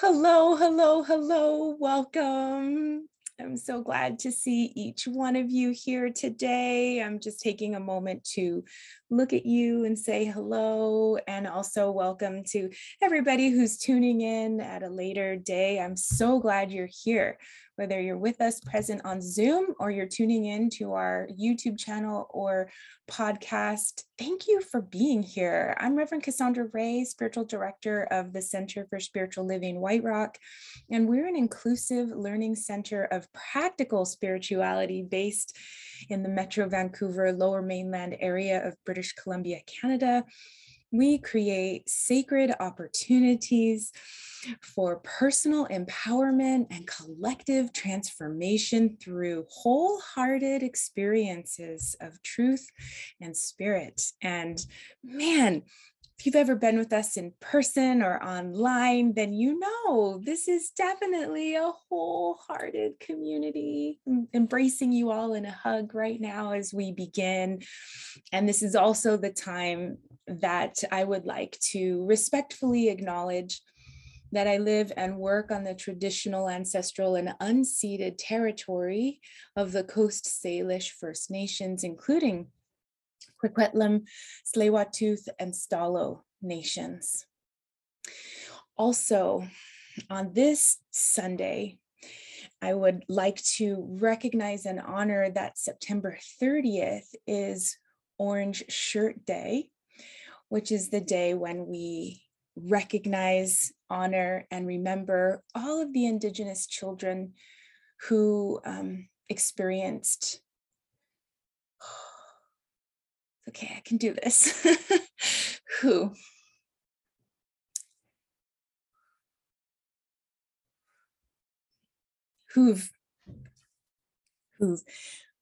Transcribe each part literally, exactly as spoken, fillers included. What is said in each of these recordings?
Hello, hello, hello, welcome. I'm so glad to see each one of you here today. I'm just taking a moment to look at you and say hello, and also welcome to everybody who's tuning in at a later day. I'm so glad you're here, whether you're with us present on Zoom or you're tuning in to our YouTube channel or podcast. Thank you for being here. I'm Reverend Cassandra Ray, Spiritual Director of the Center for Spiritual Living White Rock, and we're an inclusive learning center of practical spirituality based in the Metro Vancouver Lower Mainland area of British Columbia, Canada. We create sacred opportunities for personal empowerment and collective transformation through wholehearted experiences of truth and spirit. And man, if you've ever been with us in person or online, then you know this is definitely a wholehearted community. I'm embracing you all in a hug right now as we begin. And this is also the time that I would like to respectfully acknowledge that I live and work on the traditional, ancestral, and unceded territory of the Coast Salish First Nations, including Kwikwetlem, Tsleil-Waututh, and Stalo nations. Also, on this Sunday, I would like to recognize and honor that September thirtieth is Orange Shirt Day, which is the day when we recognize, honor, and remember all of the Indigenous children who um, experienced Okay, I can do this. Who who've who've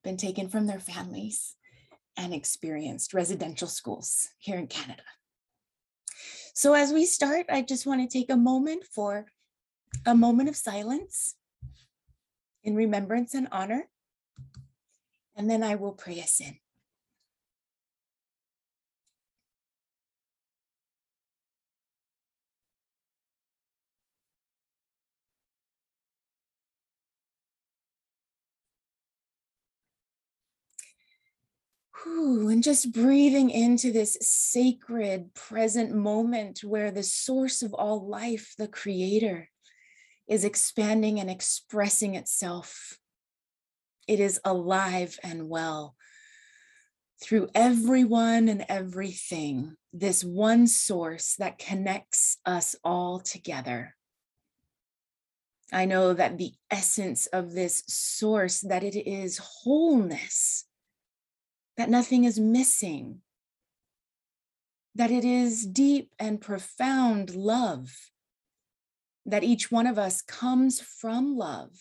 been taken from their families and experienced residential schools here in Canada. So as we start, I just want to take a moment for a moment of silence in remembrance and honor, and then I will pray us in. Ooh, and just breathing into this sacred present moment where the source of all life, the Creator, is expanding and expressing itself. It is alive and well through everyone and everything, this one source that connects us all together. I know that the essence of this source, that it is wholeness, that nothing is missing, that it is deep and profound love, that each one of us comes from love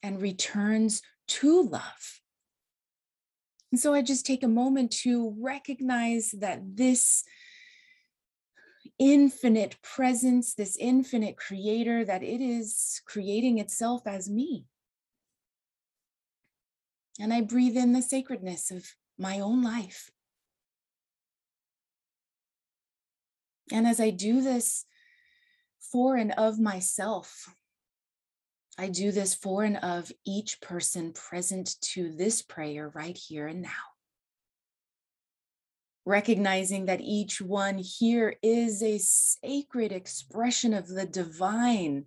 and returns to love. And so I just take a moment to recognize that this infinite presence, this infinite creator, that it is creating itself as me. And I breathe in the sacredness of my own life. And as I do this for and of myself, I do this for and of each person present to this prayer right here and now. Recognizing that each one here is a sacred expression of the divine.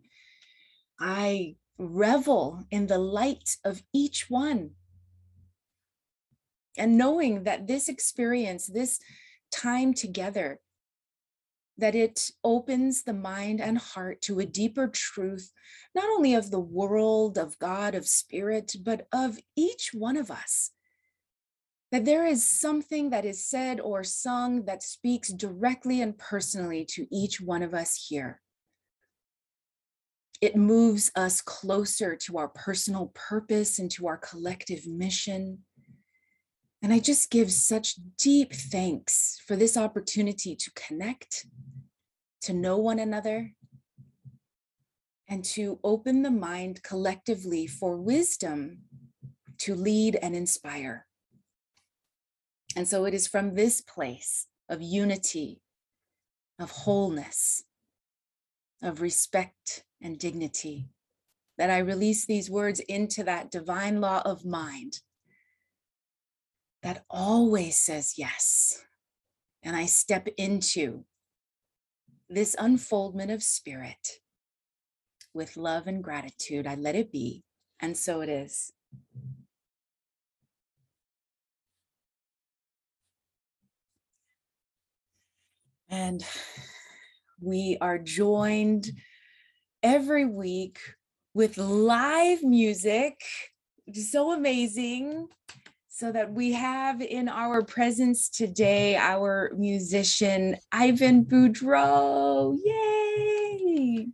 I revel in the light of each one. And knowing that this experience, this time together, that it opens the mind and heart to a deeper truth, not only of the world, of God, of spirit, but of each one of us. That there is something that is said or sung that speaks directly and personally to each one of us here. It moves us closer to our personal purpose and to our collective mission. And I just give such deep thanks for this opportunity to connect, to know one another, and to open the mind collectively for wisdom to lead and inspire. And so it is from this place of unity, of wholeness, of respect and dignity, that I release these words into that divine law of mind that always says yes. And I step into this unfoldment of spirit with love and gratitude. I let it be, and so it is. And we are joined every week with live music, so amazing, so that we have in our presence today our musician Ivan Boudreaux. Yay!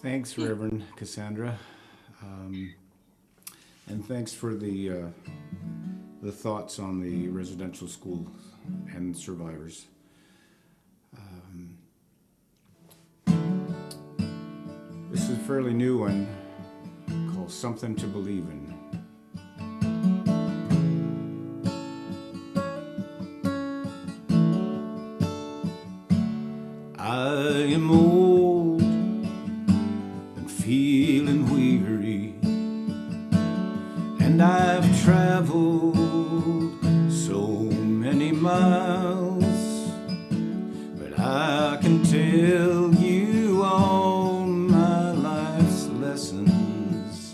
Thanks, Reverend Cassandra, um, and thanks for the uh, the thoughts on the residential school and survivors. Um, this is a fairly new one called "Something to Believe in." I am old and feeling weary, and I've traveled so many miles, but I can tell you all my life's lessons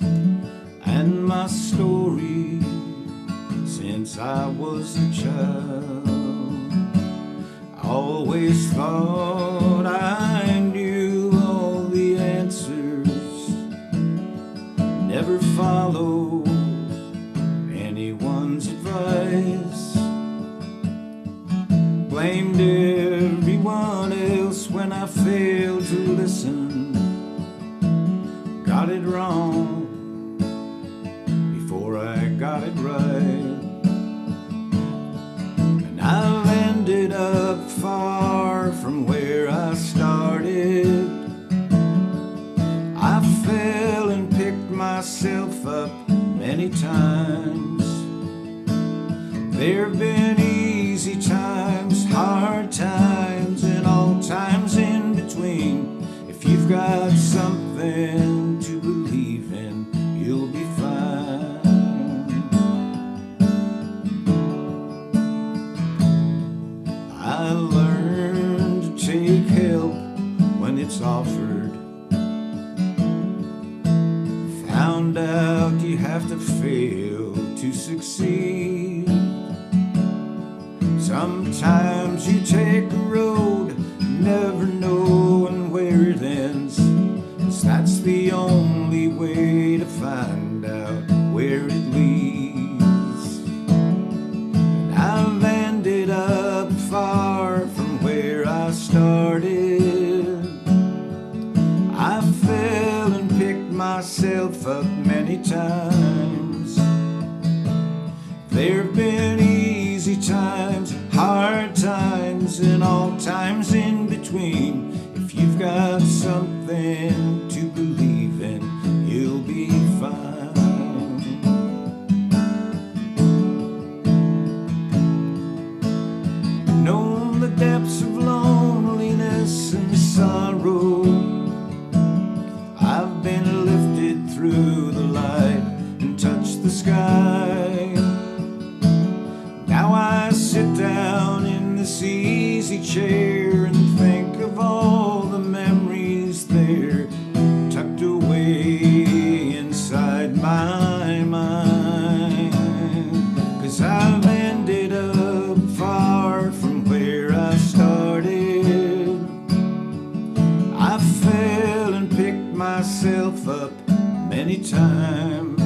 and my story since I was a child. I always thought I knew all the answers, never follow anyone's advice, blamed everyone else when I failed to listen, got it wrong before I got it right, and I've ended up far from where I started. I fell and picked myself up many times. There've been easy times, hard times, and all times in between. If you've got something to believe in, you'll be fine. I learned to take help when it's offered. Found out you have to fail to succeed. Sometimes you take a road, never knowing where it ends, 'cause that's the only way to find out where it leads. And I've ended up far from where I started. I fell and picked myself up many times. There've been easy times, hard times, and all times in between. If you've got something to believe in, you'll be fine. Known the depths of loneliness and sorrow, I've been lifted through the light and touched the sky. Now I sit down in this easy chair and think of all the memories there tucked away inside my mind, 'cause I've ended up far from where I started. I fell and picked myself up many times.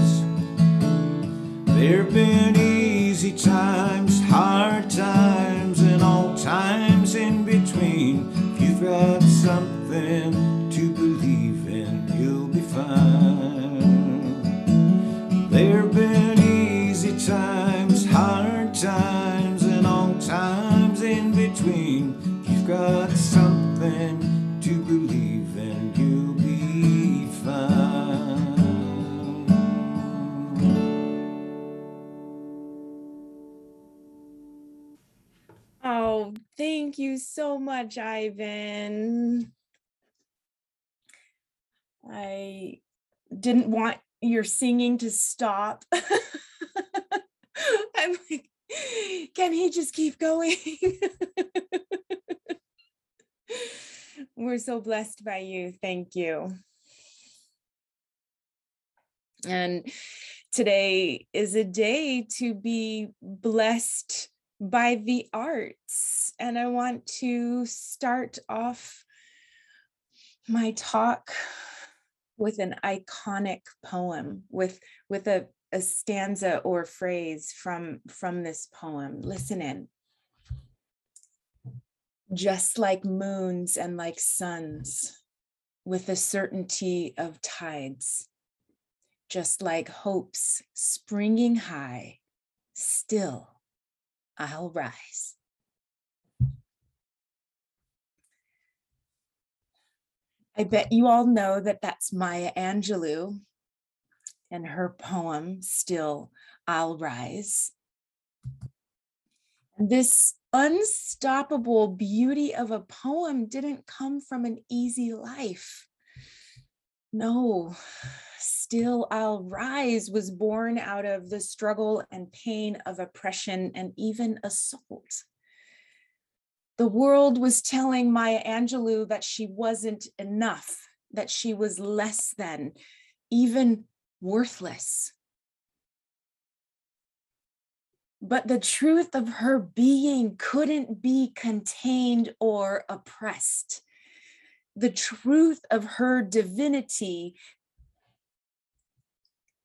There've been easy times, hard times, and all times in between. If you've got something to believe in, you'll be fine. There've been easy times, hard times, and all times in between. You've got something to believe in, you'll be fine. Oh, thank you so much, Ivan. I didn't want your singing to stop. I'm like, can he just keep going? We're so blessed by you. Thank you. And today is a day to be blessed by the arts. And I want to start off my talk with an iconic poem, with, with a, a stanza or phrase from, from this poem. Listen in. Just like moons and like suns, with the certainty of tides, just like hopes springing high, still I'll rise. I bet you all know that that's Maya Angelou and her poem, Still I'll Rise. This unstoppable beauty of a poem didn't come from an easy life. No, Still I'll Rise was born out of the struggle and pain of oppression and even assault. The world was telling Maya Angelou that she wasn't enough, that she was less than, even worthless. But the truth of her being couldn't be contained or oppressed. The truth of her divinity,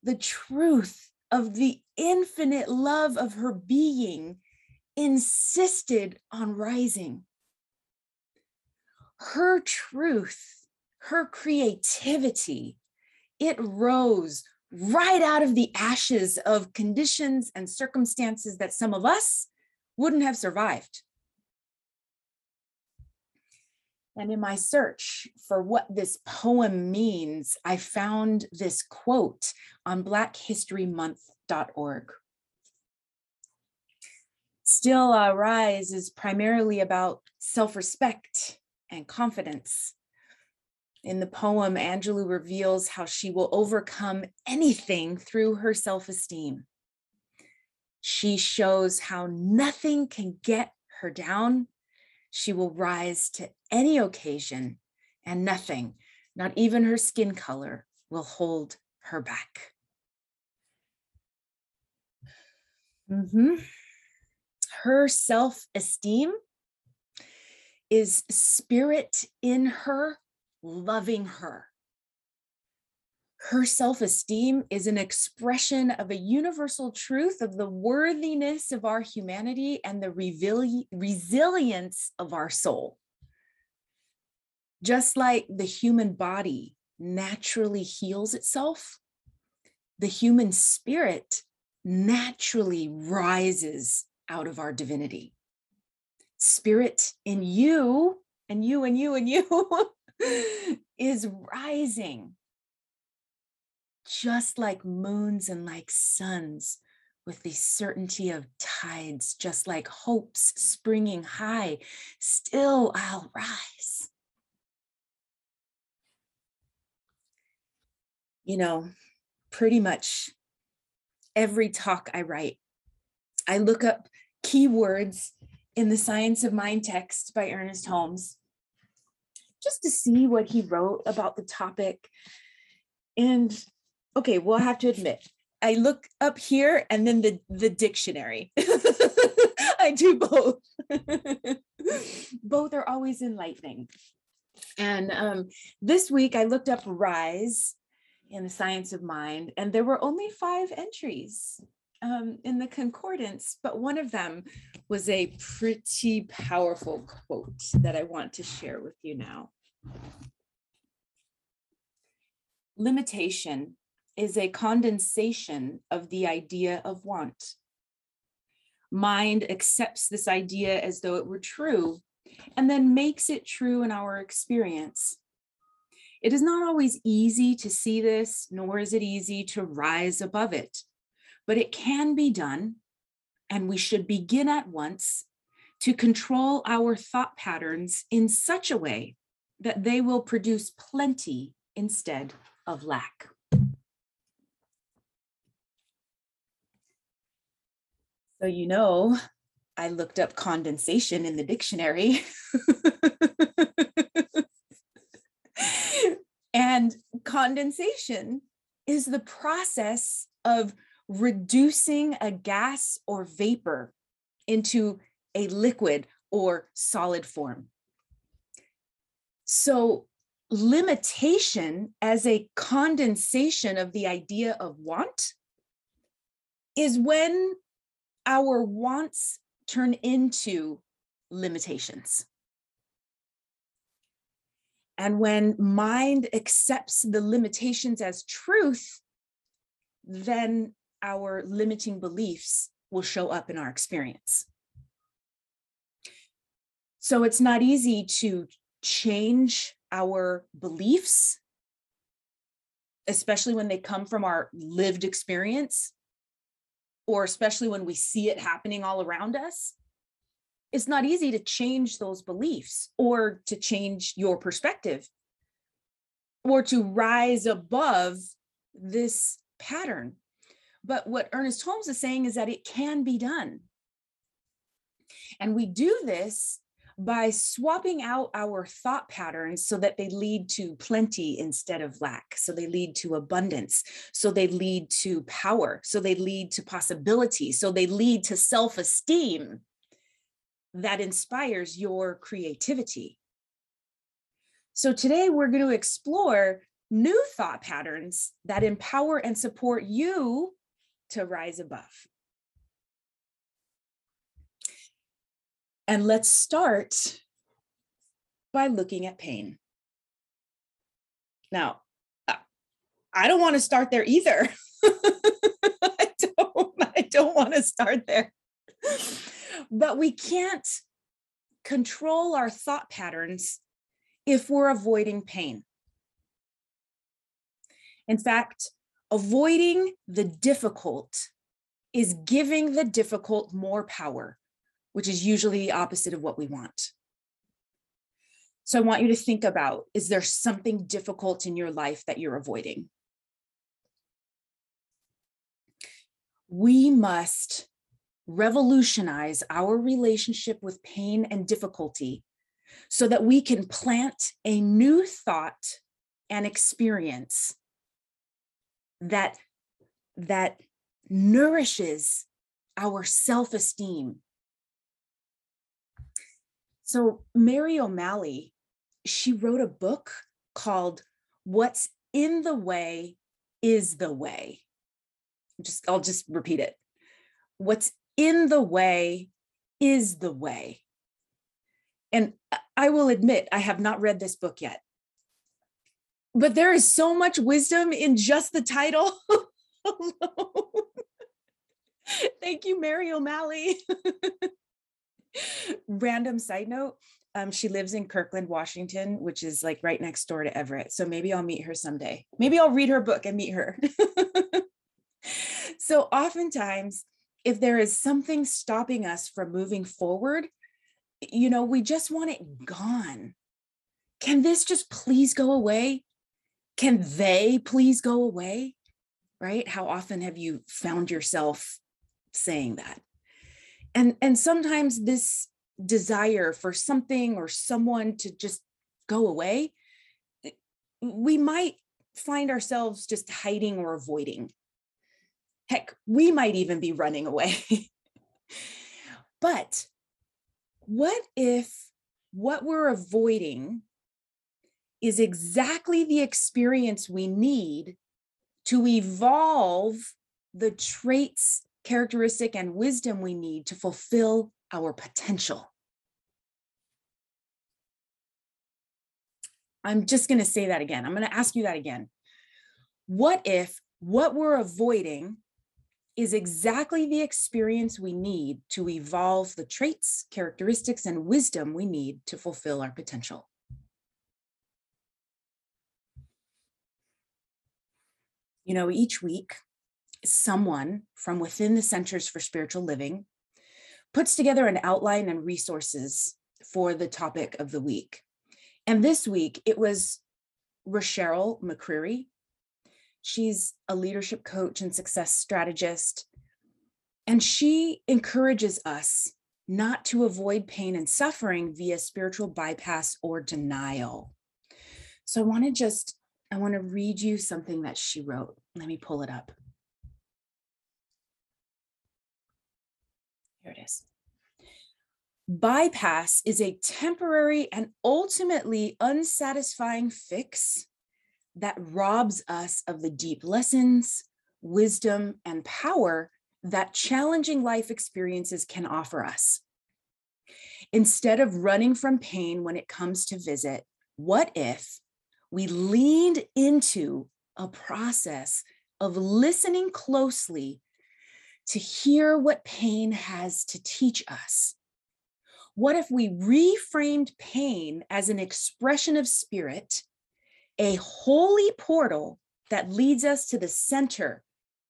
the truth of the infinite love of her being insisted on rising. Her truth, her creativity, it rose right out of the ashes of conditions and circumstances that some of us wouldn't have survived. And in my search for what this poem means, I found this quote on black history month dot org. Still I'll Rise is primarily about self-respect and confidence. In the poem, Angelou reveals how she will overcome anything through her self-esteem. She shows how nothing can get her down. She will rise to any occasion, and nothing, not even her skin color, will hold her back. Mm-hmm. Her self-esteem is spirit in her loving her. Her self-esteem is an expression of a universal truth of the worthiness of our humanity and the resili- resilience of our soul. Just like the human body naturally heals itself, the human spirit naturally rises out of our divinity. Spirit in you, and you, and you, and you is rising. Just like moons and like suns, with the certainty of tides, just like hopes springing high, still I'll rise. You know, pretty much every talk I write, I look up keywords in the Science of Mind text by Ernest Holmes, just to see what he wrote about the topic. And okay, we'll have to admit, I look up here and then the, the dictionary. I do both. Both are always enlightening. And um, this week I looked up rise in the Science of Mind, and there were only five entries um, in the concordance, but one of them was a pretty powerful quote that I want to share with you now. Limitation is a condensation of the idea of want. Mind accepts this idea as though it were true, and then makes it true in our experience. It is not always easy to see this, nor is it easy to rise above it, but it can be done, and we should begin at once to control our thought patterns in such a way that they will produce plenty instead of lack. So, you know, I looked up condensation in the dictionary. And condensation is the process of reducing a gas or vapor into a liquid or solid form. So limitation as a condensation of the idea of want is when our wants turn into limitations. And when mind accepts the limitations as truth, then our limiting beliefs will show up in our experience. So it's not easy to change our beliefs, especially when they come from our lived experience, or especially when we see it happening all around us. It's not easy to change those beliefs or to change your perspective or to rise above this pattern. But what Ernest Holmes is saying is that it can be done. And we do this by swapping out our thought patterns so that they lead to plenty instead of lack. So they lead to abundance. So they lead to power. So they lead to possibility. So they lead to self-esteem that inspires your creativity. So today we're going to explore new thought patterns that empower and support you to rise above. And let's start by looking at pain. Now, I don't want to start there either. I don't, I don't want to start there. But we can't control our thought patterns if we're avoiding pain. In fact, avoiding the difficult is giving the difficult more power, which is usually the opposite of what we want. So I want you to think about, is there something difficult in your life that you're avoiding? We must revolutionize our relationship with pain and difficulty so that we can plant a new thought and experience that, that nourishes our self-esteem. So Mary O'Malley, she wrote a book called What's in the Way is the Way. Just, I'll just repeat it. What's in the way is the way. And I will admit, I have not read this book yet, but there is so much wisdom in just the title alone. Thank you, Mary O'Malley. Random side note, um, she lives in Kirkland, Washington, which is like right next door to Everett. So maybe I'll meet her someday. Maybe I'll read her book and meet her. So oftentimes, if there is something stopping us from moving forward, you know, we just want it gone. Can this just please go away? Can they please go away? Right? How often have you found yourself saying that? And, and sometimes this desire for something or someone to just go away, we might find ourselves just hiding or avoiding. Heck, we might even be running away. But what if what we're avoiding is exactly the experience we need to evolve the traits, characteristic, and wisdom we need to fulfill our potential? I'm just going to say that again. I'm going to ask you that again. What if what we're avoiding is exactly the experience we need to evolve the traits, characteristics, and wisdom we need to fulfill our potential? You know, each week, someone from within the Centers for Spiritual Living puts together an outline and resources for the topic of the week. And this week, it was Rochelle McCreary. She's a leadership coach and success strategist, and she encourages us not to avoid pain and suffering via spiritual bypass or denial. So I want to just, I want to read you something that she wrote. Let me pull it up. Here it is. Bypass is a temporary and ultimately unsatisfying fix that robs us of the deep lessons, wisdom, and power that challenging life experiences can offer us. Instead of running from pain when it comes to visit, what if we leaned into a process of listening closely to hear what pain has to teach us? What if we reframed pain as an expression of spirit, a holy portal that leads us to the center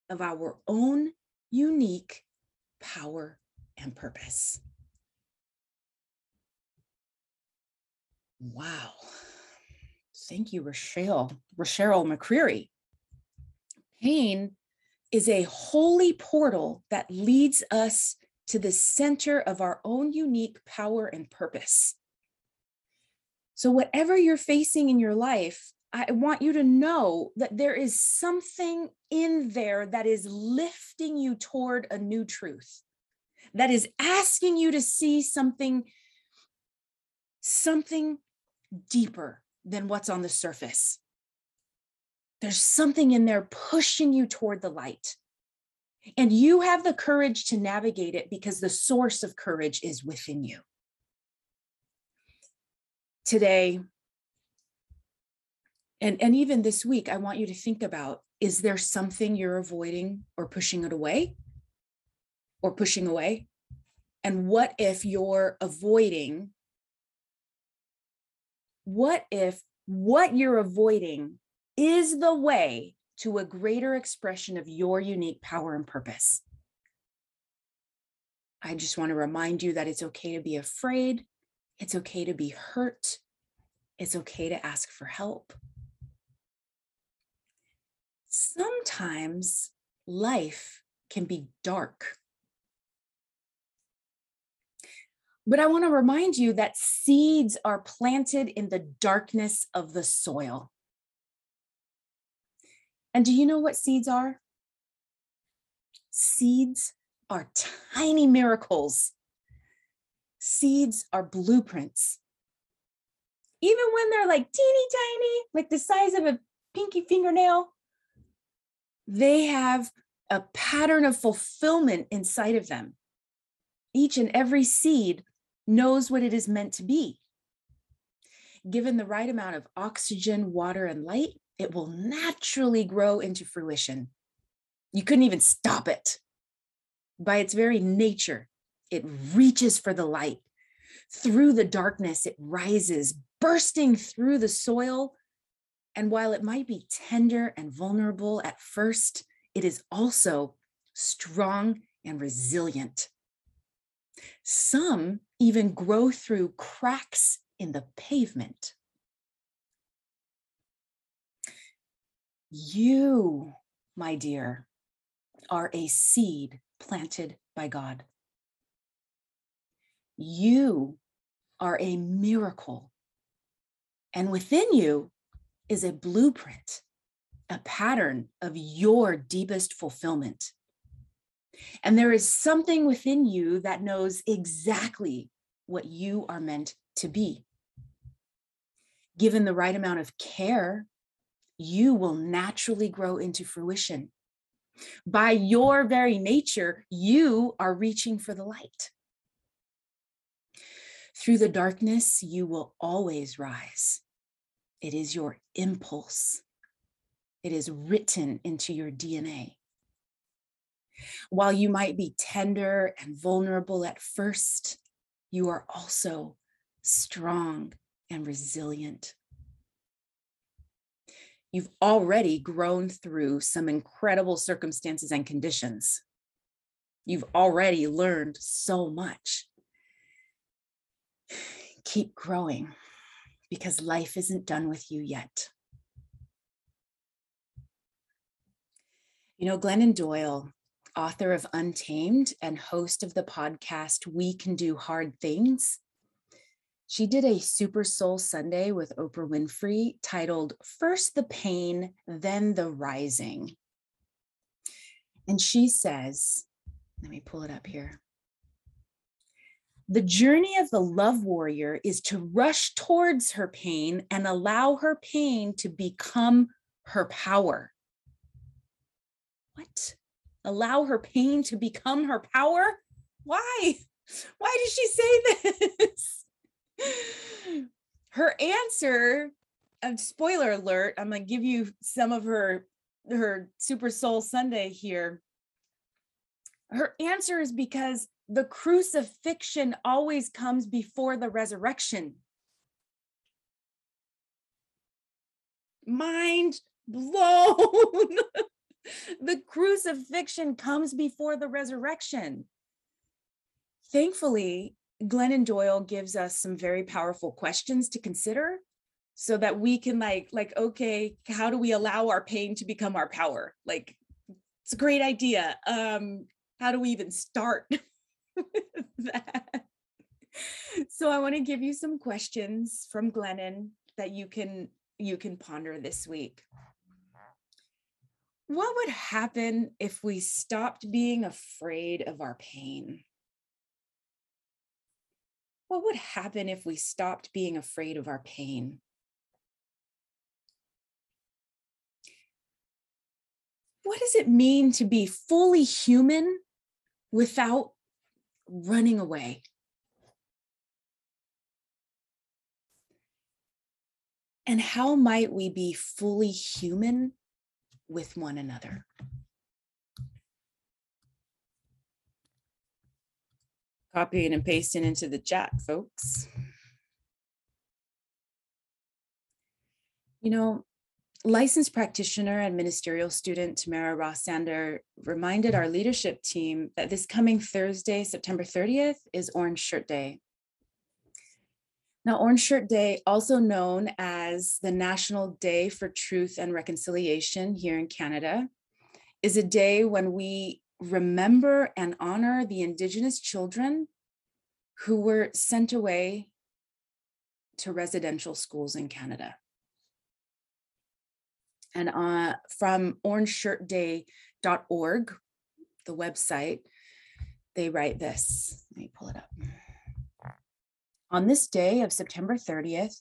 of our own unique power and purpose? Wow. Thank you, Rochelle, Rochelle McCreary. Pain is a holy portal that leads us to the center of our own unique power and purpose. So whatever you're facing in your life, I want you to know that there is something in there that is lifting you toward a new truth, that is asking you to see something, something deeper than what's on the surface. There's something in there pushing you toward the light. And you have the courage to navigate it because the source of courage is within you. Today, and, and even this week, I want you to think about, is there something you're avoiding or pushing it away or pushing away? And what if you're avoiding, what if what you're avoiding is the way to a greater expression of your unique power and purpose? I just want to remind you that it's okay to be afraid. It's okay to be hurt. It's okay to ask for help. Sometimes life can be dark. But I want to remind you that seeds are planted in the darkness of the soil. And do you know what seeds are? Seeds are tiny miracles. Seeds are blueprints. Even when they're like teeny tiny, like the size of a pinky fingernail, they have a pattern of fulfillment inside of them. Each and every seed knows what it is meant to be. Given the right amount of oxygen, water, and light, it will naturally grow into fruition. You couldn't even stop it. By its very nature, it reaches for the light. Through the darkness, it rises, bursting through the soil. And while it might be tender and vulnerable at first, it is also strong and resilient. Some even grow through cracks in the pavement. You, my dear, are a seed planted by God. You are a miracle. And within you is a blueprint, a pattern of your deepest fulfillment. And there is something within you that knows exactly what you are meant to be. Given the right amount of care, you will naturally grow into fruition. By your very nature, you are reaching for the light. Through the darkness, you will always rise. It is your impulse. It is written into your D N A. While you might be tender and vulnerable at first, you are also strong and resilient. You've already grown through some incredible circumstances and conditions. You've already learned so much. Keep growing, because life isn't done with you yet. You know, Glennon Doyle, author of Untamed and host of the podcast We Can Do Hard Things, she did a Super Soul Sunday with Oprah Winfrey titled First the Pain, Then the Rising. And she says, let me pull it up here. The journey of the love warrior is to rush towards her pain and allow her pain to become her power. What? Allow her pain to become her power? Why? Why did she say this? Her answer, and spoiler alert, I'm going to give you some of her, her Super Soul Sunday here. Her answer is because the crucifixion always comes before the resurrection. Mind blown. The crucifixion comes before the resurrection. Thankfully, Glennon Doyle gives us some very powerful questions to consider so that we can like, like, okay, how do we allow our pain to become our power? Like, it's a great idea. Um, how do we even start that? So I want to give you some questions from Glennon that you can, you can ponder this week. What would happen if we stopped being afraid of our pain? What would happen if we stopped being afraid of our pain? What does it mean to be fully human without running away? And how might we be fully human with one another? Copying and pasting into the chat, folks. You know, licensed practitioner and ministerial student Tamara Rossander reminded our leadership team that this coming Thursday, September thirtieth, is Orange Shirt Day. Now, Orange Shirt Day, also known as the National Day for Truth and Reconciliation here in Canada, is a day when we remember and honor the Indigenous children who were sent away to residential schools in Canada. And uh, from orange shirt day dot org, the website, they write this. Let me pull it up. On this day of September thirtieth,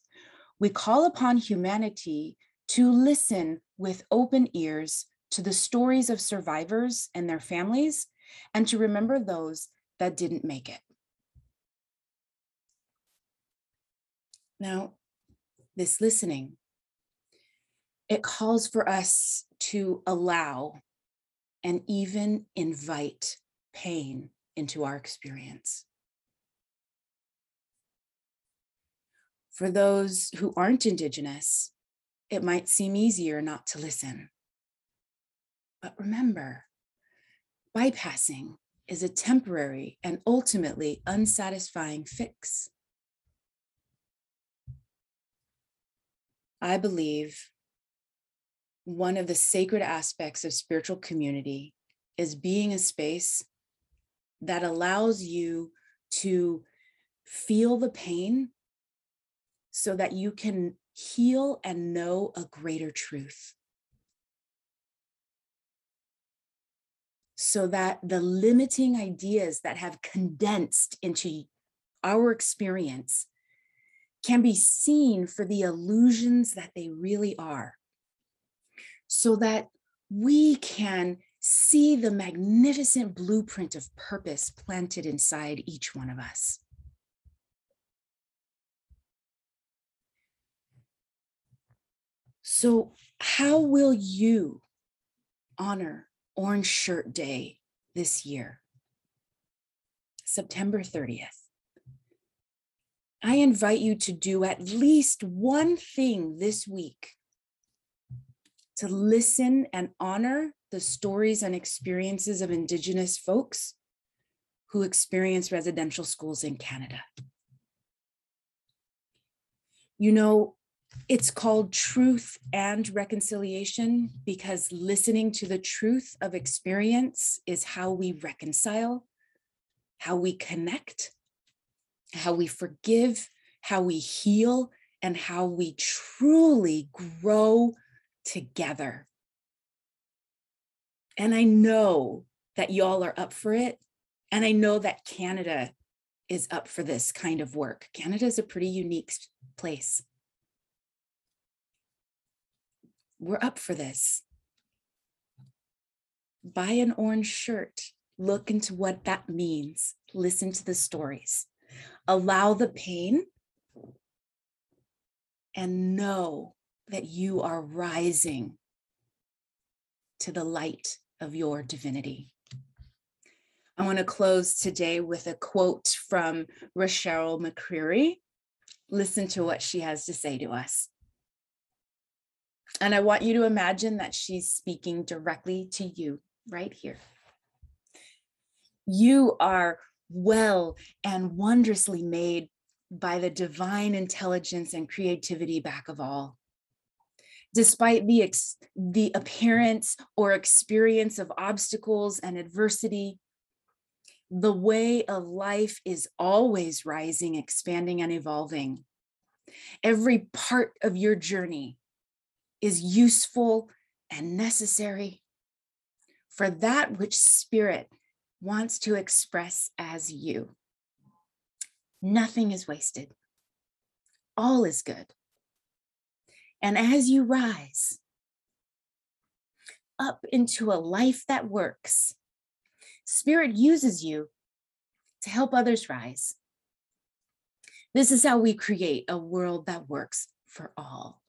we call upon humanity to listen with open ears to the stories of survivors and their families, and to remember those that didn't make it. Now, this listening, it calls for us to allow and even invite pain into our experience. For those who aren't Indigenous, it might seem easier not to listen. But remember, bypassing is a temporary and ultimately unsatisfying fix. I believe one of the sacred aspects of spiritual community is being a space that allows you to feel the pain so that you can heal and know a greater truth. So that the limiting ideas that have condensed into our experience can be seen for the illusions that they really are. So that we can see the magnificent blueprint of purpose planted inside each one of us. So how will you honor Orange Shirt Day this year, September thirtieth? I invite you to do at least one thing this week to listen and honor the stories and experiences of Indigenous folks who experience residential schools in Canada. You know, It's called Truth and Reconciliation because listening to the truth of experience is how we reconcile, how we connect, how we forgive, how we heal, and how we truly grow together. And I know that y'all are up for it. And I know that Canada is up for this kind of work. Canada is a pretty unique place. We're up for this. Buy an orange shirt. Look into what that means. Listen to the stories. Allow the pain and know that you are rising to the light of your divinity. I want to close today with a quote from Rochelle McCreary. Listen to what she has to say to us. And I want you to imagine that she's speaking directly to you right here. You are well and wondrously made by the divine intelligence and creativity back of all. Despite the, ex- the appearance or experience of obstacles and adversity, the way of life is always rising, expanding, and evolving. Every part of your journey is useful and necessary for that which spirit wants to express as you. Nothing is wasted. All is good. And as you rise up into a life that works, Spirit uses you to help others rise. This is how we create a world that works for all.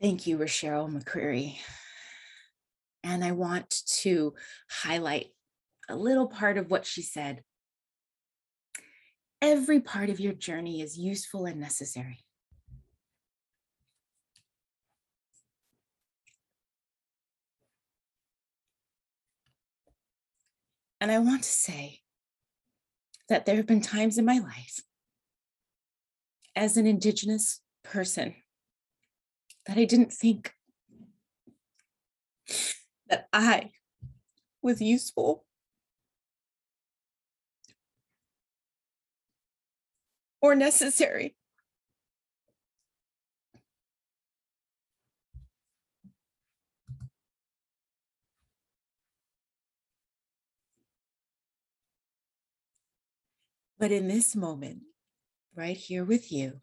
Thank you, Rochelle McCreary. And I want to highlight a little part of what she said. Every part of your journey is useful and necessary. And I want to say that there have been times in my life as an Indigenous person that I didn't think that I was useful or necessary. But in this moment, right here with you,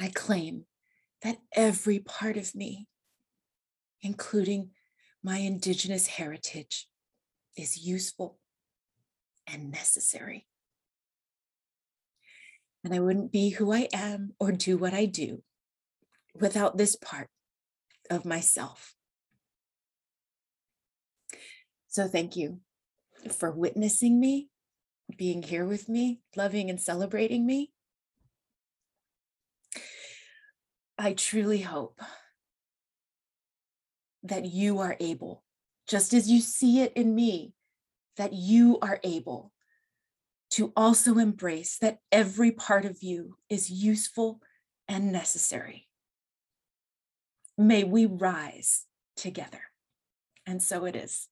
I claim that every part of me, including my Indigenous heritage, is useful and necessary. And I wouldn't be who I am or do what I do without this part of myself. So thank you for witnessing me, being here with me, loving and celebrating me. I truly hope that you are able, just as you see it in me, that you are able to also embrace that every part of you is useful and necessary. May we rise together. And so it is.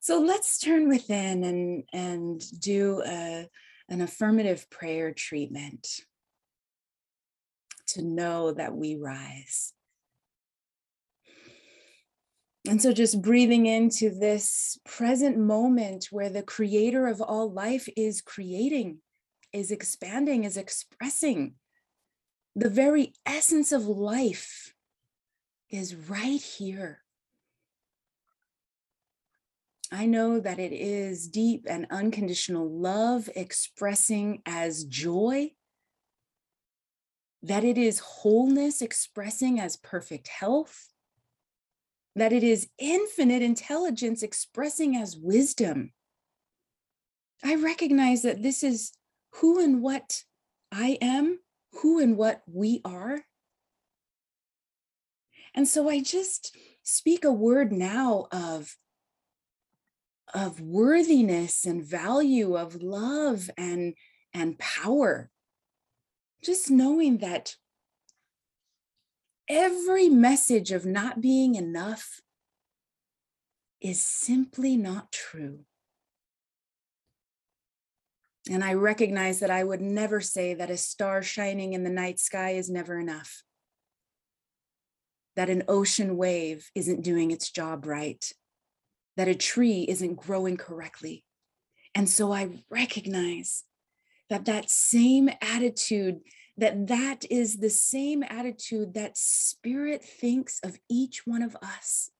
So let's turn within and, and do a, an affirmative prayer treatment to know that we rise. And so just breathing into this present moment where the creator of all life is creating, is expanding, is expressing. The very essence of life is right here. I know that it is deep and unconditional love expressing as joy, that it is wholeness expressing as perfect health, that it is infinite intelligence expressing as wisdom. I recognize that this is who and what I am, who and what we are. And so I just speak a word now of of worthiness and value, of love and, and power. Just knowing that every message of not being enough is simply not true. And I recognize that I would never say that a star shining in the night sky is never enough, that an ocean wave isn't doing its job right, that a tree isn't growing correctly. And so I recognize that that same attitude, that that is the same attitude that Spirit thinks of each one of us.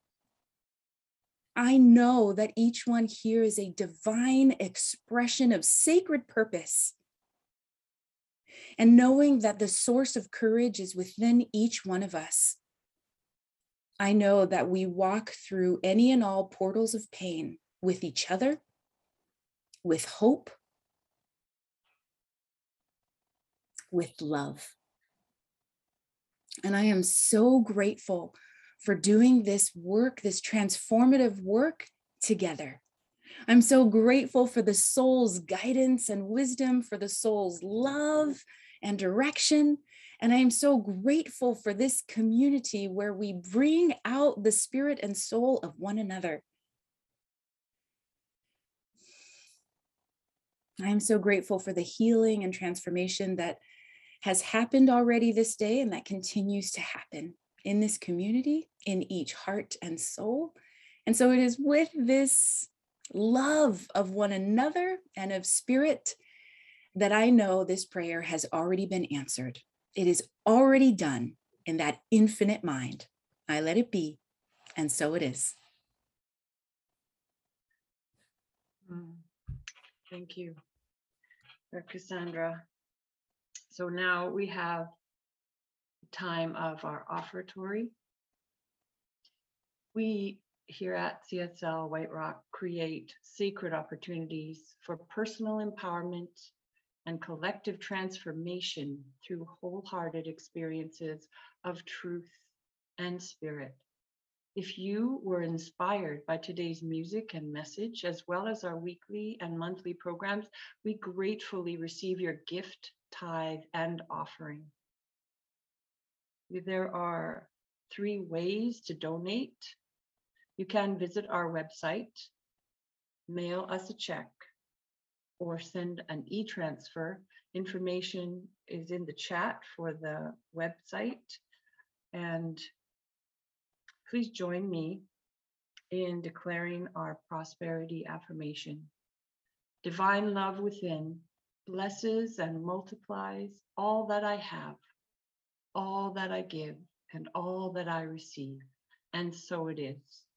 I know that each one here is a divine expression of sacred purpose. And knowing that the source of courage is within each one of us, I know that we walk through any and all portals of pain with each other, with hope, with love. And I am so grateful for doing this work, this transformative work together. I'm so grateful for the soul's guidance and wisdom, for the soul's love and direction. And I am so grateful for this community where we bring out the spirit and soul of one another. I am so grateful for the healing and transformation that has happened already this day and that continues to happen in this community, in each heart and soul. And so it is with this love of one another and of spirit that I know this prayer has already been answered. It is already done in that infinite mind. I let it be, and so it is. Thank you, Cassandra. So now we have time of our offertory. We here at C S L White Rock create sacred opportunities for personal empowerment and collective transformation through wholehearted experiences of truth and spirit. If you were inspired by today's music and message, as well as our weekly and monthly programs, we gratefully receive your gift, tithe, and offering. There are three ways to donate. You can visit our website, mail us a check, or send an e-transfer. Information is in the chat for the website. And please join me in declaring our prosperity affirmation. Divine love within blesses and multiplies all that I have, all that I give, and all that I receive, and so it is.